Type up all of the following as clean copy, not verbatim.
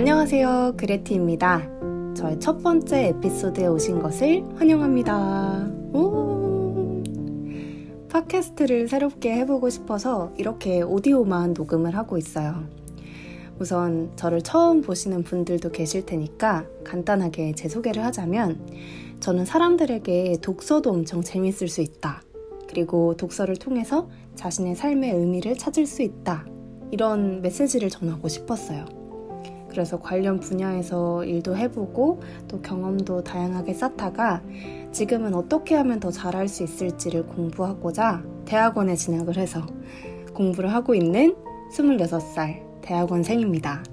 안녕하세요, 그래티입니다. 저의 첫 번째 에피소드에 오신 것을 환영합니다. 팟캐스트를 새롭게 해보고 싶어서 이렇게 오디오만 녹음을 하고 있어요. 우선 저를 처음 보시는 분들도 계실 테니까 간단하게 제 소개를 하자면, 저는 사람들에게 독서도 엄청 재밌을 수 있다, 그리고 독서를 통해서 자신의 삶의 의미를 찾을 수 있다, 이런 메시지를 전하고 싶었어요. 그래서 관련 분야에서 일도 해보고 또 경험도 다양하게 쌓다가 지금은 어떻게 하면 더 잘할 수 있을지를 공부하고자 대학원에 진학을 해서 공부를 하고 있는 26살 대학원생입니다.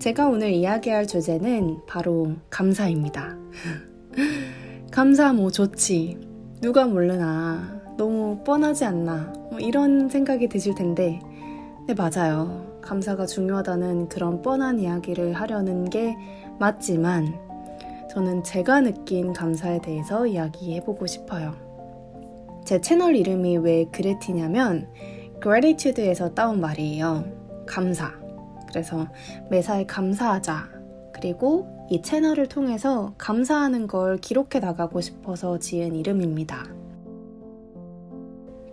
제가 오늘 이야기할 주제는 바로 감사입니다. 감사 뭐 좋지, 누가 모르나, 너무 뻔하지 않나, 뭐 이런 생각이 드실 텐데, 네, 맞아요. 감사가 중요하다는 그런 뻔한 이야기를 하려는 게 맞지만, 저는 제가 느낀 감사에 대해서 이야기해보고 싶어요. 제 채널 이름이 왜 그래티냐면 gratitude에서 따온 말이에요. 감사. 그래서 매사에 감사하자, 그리고 이 채널을 통해서 감사하는 걸 기록해 나가고 싶어서 지은 이름입니다.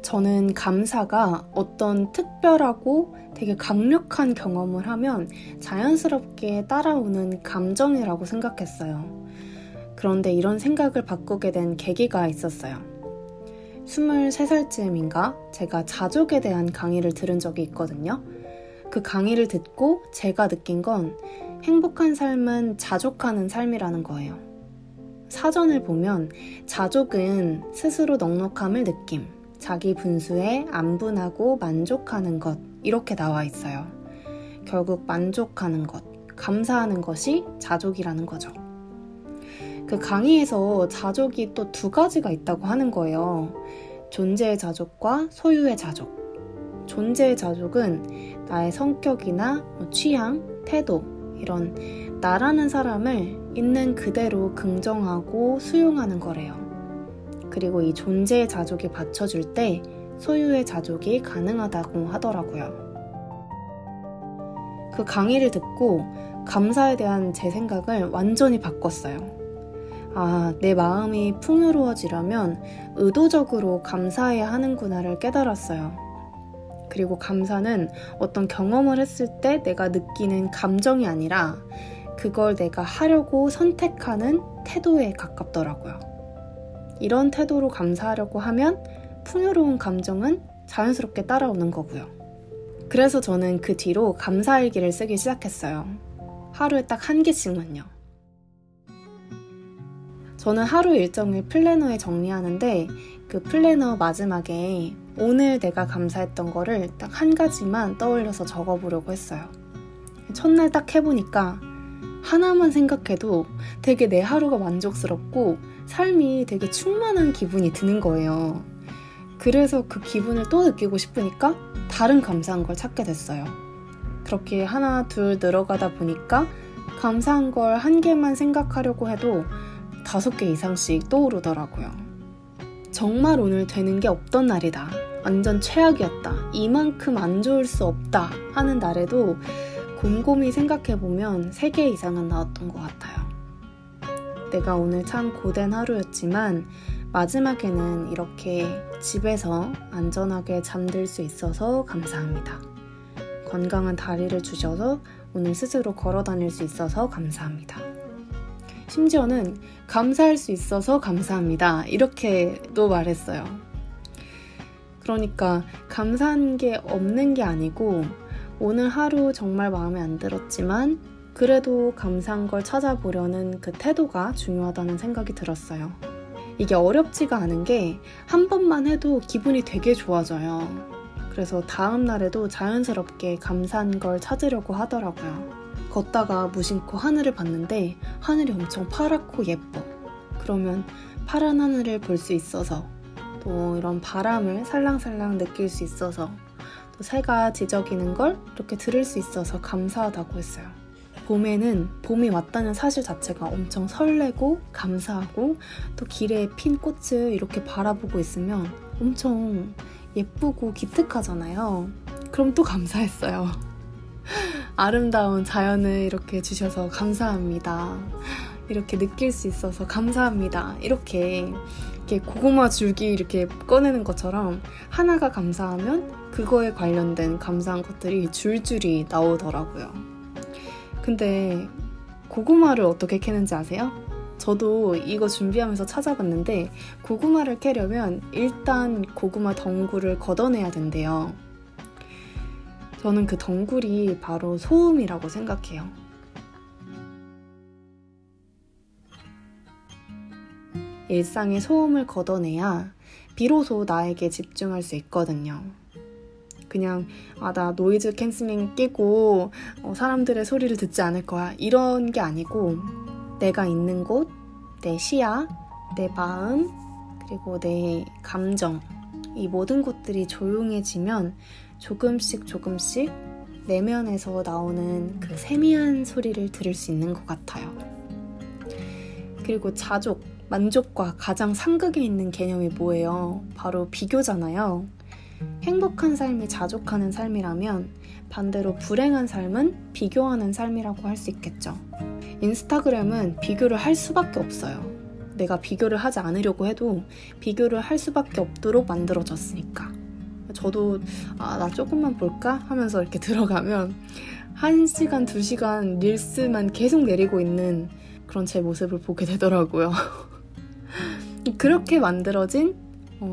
저는 감사가 어떤 특별하고 되게 강력한 경험을 하면 자연스럽게 따라오는 감정이라고 생각했어요. 그런데 이런 생각을 바꾸게 된 계기가 있었어요. 23살쯤인가 제가 자족에 대한 강의를 들은 적이 있거든요. 그 강의를 듣고 제가 느낀 건 행복한 삶은 자족하는 삶이라는 거예요. 사전을 보면 자족은 스스로 넉넉함을 느낌, 자기 분수에 안분하고 만족하는 것, 이렇게 나와 있어요. 결국 만족하는 것, 감사하는 것이 자족이라는 거죠. 그 강의에서 자족이 또 2가지가 있다고 하는 거예요. 존재의 자족과 소유의 자족. 존재의 자족은 나의 성격이나 취향, 태도, 이런 나라는 사람을 있는 그대로 긍정하고 수용하는 거래요. 그리고 이 존재의 자족이 받쳐줄 때 소유의 자족이 가능하다고 하더라고요. 그 강의를 듣고 감사에 대한 제 생각을 완전히 바꿨어요. 아, 내 마음이 풍요로워지려면 의도적으로 감사해야 하는구나를 깨달았어요. 그리고 감사는 어떤 경험을 했을 때 내가 느끼는 감정이 아니라 그걸 내가 하려고 선택하는 태도에 가깝더라고요. 이런 태도로 감사하려고 하면 풍요로운 감정은 자연스럽게 따라오는 거고요. 그래서 저는 그 뒤로 감사일기를 쓰기 시작했어요. 하루에 딱 1개씩만요. 저는 하루 일정을 플래너에 정리하는데, 그 플래너 마지막에 오늘 내가 감사했던 거를 딱 1가지만 떠올려서 적어보려고 했어요. 첫날 딱 해보니까 하나만 생각해도 되게 내 하루가 만족스럽고 삶이 되게 충만한 기분이 드는 거예요. 그래서 그 기분을 또 느끼고 싶으니까 다른 감사한 걸 찾게 됐어요. 그렇게 하나, 둘 늘어가다 보니까 감사한 걸 1개만 생각하려고 해도 5개 이상씩 떠오르더라고요. 정말 오늘 되는 게 없던 날이다, 완전 최악이었다, 이만큼 안 좋을 수 없다 하는 날에도 곰곰이 생각해보면 3개 이상은 나왔던 것 같아요. 내가 오늘 참 고된 하루였지만 마지막에는 이렇게 집에서 안전하게 잠들 수 있어서 감사합니다. 건강한 다리를 주셔서 오늘 스스로 걸어 다닐 수 있어서 감사합니다. 심지어는 감사할 수 있어서 감사합니다, 이렇게도 말했어요. 그러니까 감사한 게 없는 게 아니고, 오늘 하루 정말 마음에 안 들었지만 그래도 감사한 걸 찾아보려는 그 태도가 중요하다는 생각이 들었어요. 이게 어렵지가 않은 게 한 번만 해도 기분이 되게 좋아져요. 그래서 다음 날에도 자연스럽게 감사한 걸 찾으려고 하더라고요. 걷다가 무심코 하늘을 봤는데 하늘이 엄청 파랗고 예뻐. 그러면 파란 하늘을 볼 수 있어서, 또 이런 바람을 살랑살랑 느낄 수 있어서, 또 새가 지저귀는 걸 이렇게 들을 수 있어서 감사하다고 했어요. 봄에는 봄이 왔다는 사실 자체가 엄청 설레고 감사하고, 또 길에 핀 꽃을 이렇게 바라보고 있으면 엄청 예쁘고 기특하잖아요. 그럼 또 감사했어요. 아름다운 자연을 이렇게 주셔서 감사합니다. 이렇게 느낄 수 있어서 감사합니다. 이렇게 고구마 줄기 이렇게 꺼내는 것처럼 하나가 감사하면 그거에 관련된 감사한 것들이 줄줄이 나오더라고요. 근데 고구마를 어떻게 캐는지 아세요? 저도 이거 준비하면서 찾아봤는데 고구마를 캐려면 일단 고구마 덩굴을 걷어내야 된대요. 저는 그 덩굴이 바로 소음이라고 생각해요. 일상의 소음을 걷어내야 비로소 나에게 집중할 수 있거든요. 그냥 나 노이즈 캔슬링 끼고 사람들의 소리를 듣지 않을 거야 이런 게 아니고 내가 있는 곳, 내 시야, 내 마음, 그리고 내 감정 이 모든 것들이 조용해지면 조금씩 내면에서 나오는 그 세미한 소리를 들을 수 있는 것 같아요. 그리고 자족, 만족과 가장 상극에 있는 개념이 뭐예요? 바로 비교잖아요. 행복한 삶이 자족하는 삶이라면 반대로 불행한 삶은 비교하는 삶이라고 할 수 있겠죠. 인스타그램은 비교를 할 수밖에 없어요. 내가 비교를 하지 않으려고 해도 비교를 할 수밖에 없도록 만들어졌으니까. 저도 나 조금만 볼까? 하면서 이렇게 들어가면 1시간, 2시간 릴스만 계속 내리고 있는 그런 제 모습을 보게 되더라고요. 그렇게 만들어진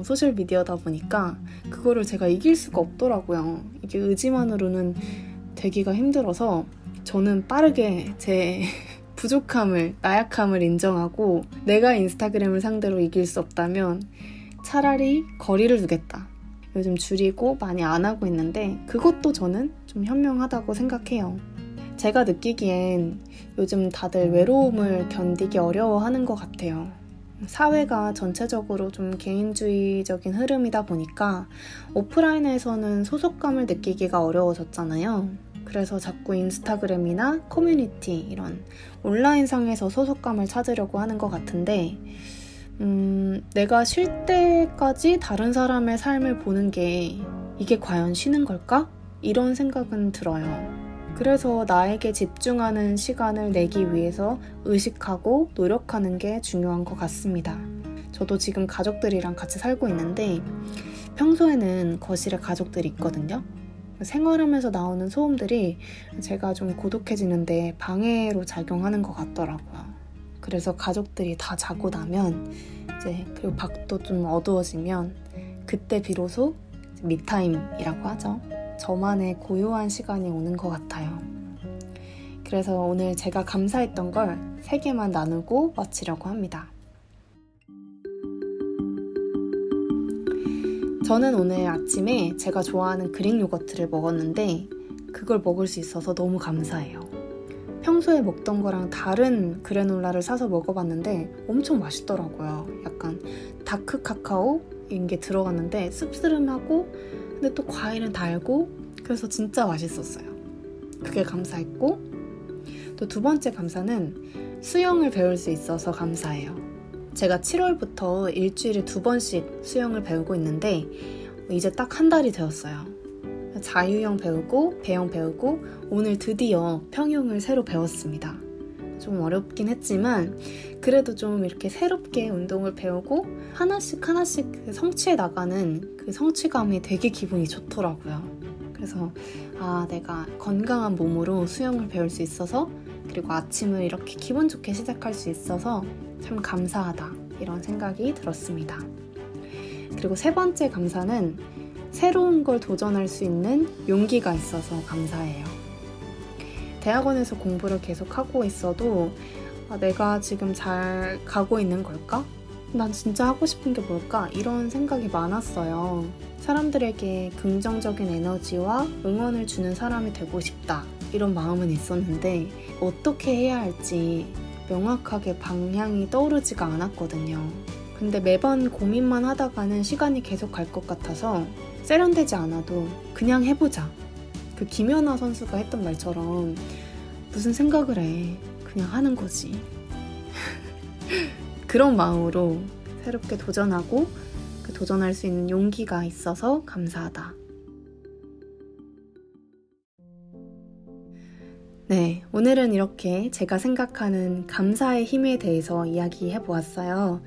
소셜미디어다 보니까 그거를 제가 이길 수가 없더라고요. 이게 의지만으로는 되기가 힘들어서 저는 빠르게 제 부족함을, 나약함을 인정하고 내가 인스타그램을 상대로 이길 수 없다면 차라리 거리를 두겠다. 요즘 줄이고 많이 안 하고 있는데 그것도 저는 좀 현명하다고 생각해요. 제가 느끼기엔 요즘 다들 외로움을 견디기 어려워하는 것 같아요. 사회가 전체적으로 좀 개인주의적인 흐름이다 보니까 오프라인에서는 소속감을 느끼기가 어려워졌잖아요. 그래서 자꾸 인스타그램이나 커뮤니티 이런 온라인상에서 소속감을 찾으려고 하는 것 같은데 내가 쉴 때까지 다른 사람의 삶을 보는 게 이게 과연 쉬는 걸까? 이런 생각은 들어요. 그래서 나에게 집중하는 시간을 내기 위해서 의식하고 노력하는 게 중요한 것 같습니다. 저도 지금 가족들이랑 같이 살고 있는데 평소에는 거실에 가족들이 있거든요. 생활하면서 나오는 소음들이 제가 좀 고독해지는데 방해로 작용하는 것 같더라고요. 그래서 가족들이 다 자고 나면 그리고 밖도 좀 어두워지면 그때 비로소 미타임이라고 하죠. 저만의 고요한 시간이 오는 것 같아요. 그래서 오늘 제가 감사했던 걸 3개만 나누고 마치려고 합니다. 저는 오늘 아침에 제가 좋아하는 그릭 요거트를 먹었는데 그걸 먹을 수 있어서 너무 감사해요. 평소에 먹던 거랑 다른 그래놀라를 사서 먹어봤는데 엄청 맛있더라고요. 약간 다크 카카오 이런 게 들어갔는데 씁쓸하고 근데 또 과일은 달고 그래서 진짜 맛있었어요. 그게 감사했고 또 2번째 감사는 수영을 배울 수 있어서 감사해요. 제가 7월부터 일주일에 2번씩 수영을 배우고 있는데 이제 딱 한 달이 되었어요. 자유형 배우고 배영 배우고 오늘 드디어 평형을 새로 배웠습니다. 좀 어렵긴 했지만 그래도 좀 이렇게 새롭게 운동을 배우고 하나씩 성취해 나가는 그 성취감이 되게 기분이 좋더라고요. 그래서 내가 건강한 몸으로 수영을 배울 수 있어서 그리고 아침을 이렇게 기분 좋게 시작할 수 있어서 참 감사하다 이런 생각이 들었습니다. 그리고 3번째 감사는 새로운 걸 도전할 수 있는 용기가 있어서 감사해요. 대학원에서 공부를 계속하고 있어도 내가 지금 잘 가고 있는 걸까? 난 진짜 하고 싶은 게 뭘까? 이런 생각이 많았어요. 사람들에게 긍정적인 에너지와 응원을 주는 사람이 되고 싶다. 이런 마음은 있었는데 어떻게 해야 할지 명확하게 방향이 떠오르지가 않았거든요. 근데 매번 고민만 하다가는 시간이 계속 갈 것 같아서 세련되지 않아도 그냥 해보자. 그 김연아 선수가 했던 말처럼 무슨 생각을 해. 그냥 하는 거지. 그런 마음으로 새롭게 도전하고 도전할 수 있는 용기가 있어서 감사하다. 네, 오늘은 이렇게 제가 생각하는 감사의 힘에 대해서 이야기해보았어요.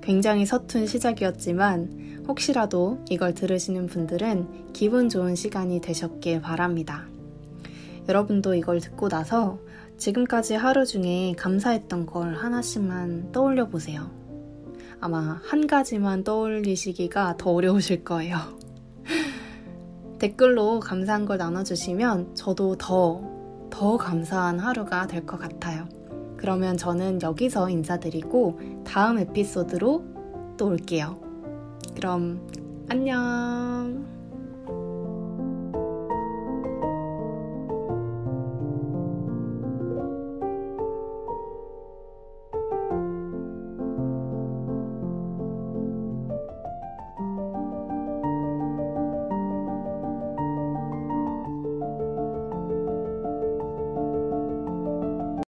굉장히 서툰 시작이었지만 혹시라도 이걸 들으시는 분들은 기분 좋은 시간이 되셨길 바랍니다. 여러분도 이걸 듣고 나서 지금까지 하루 중에 감사했던 걸 하나씩만 떠올려 보세요. 아마 한 가지만 떠올리시기가 더 어려우실 거예요. 댓글로 감사한 걸 나눠주시면 저도 더 감사한 하루가 될 것 같아요. 그러면 저는 여기서 인사드리고 다음 에피소드로 또 올게요. 그럼 안녕.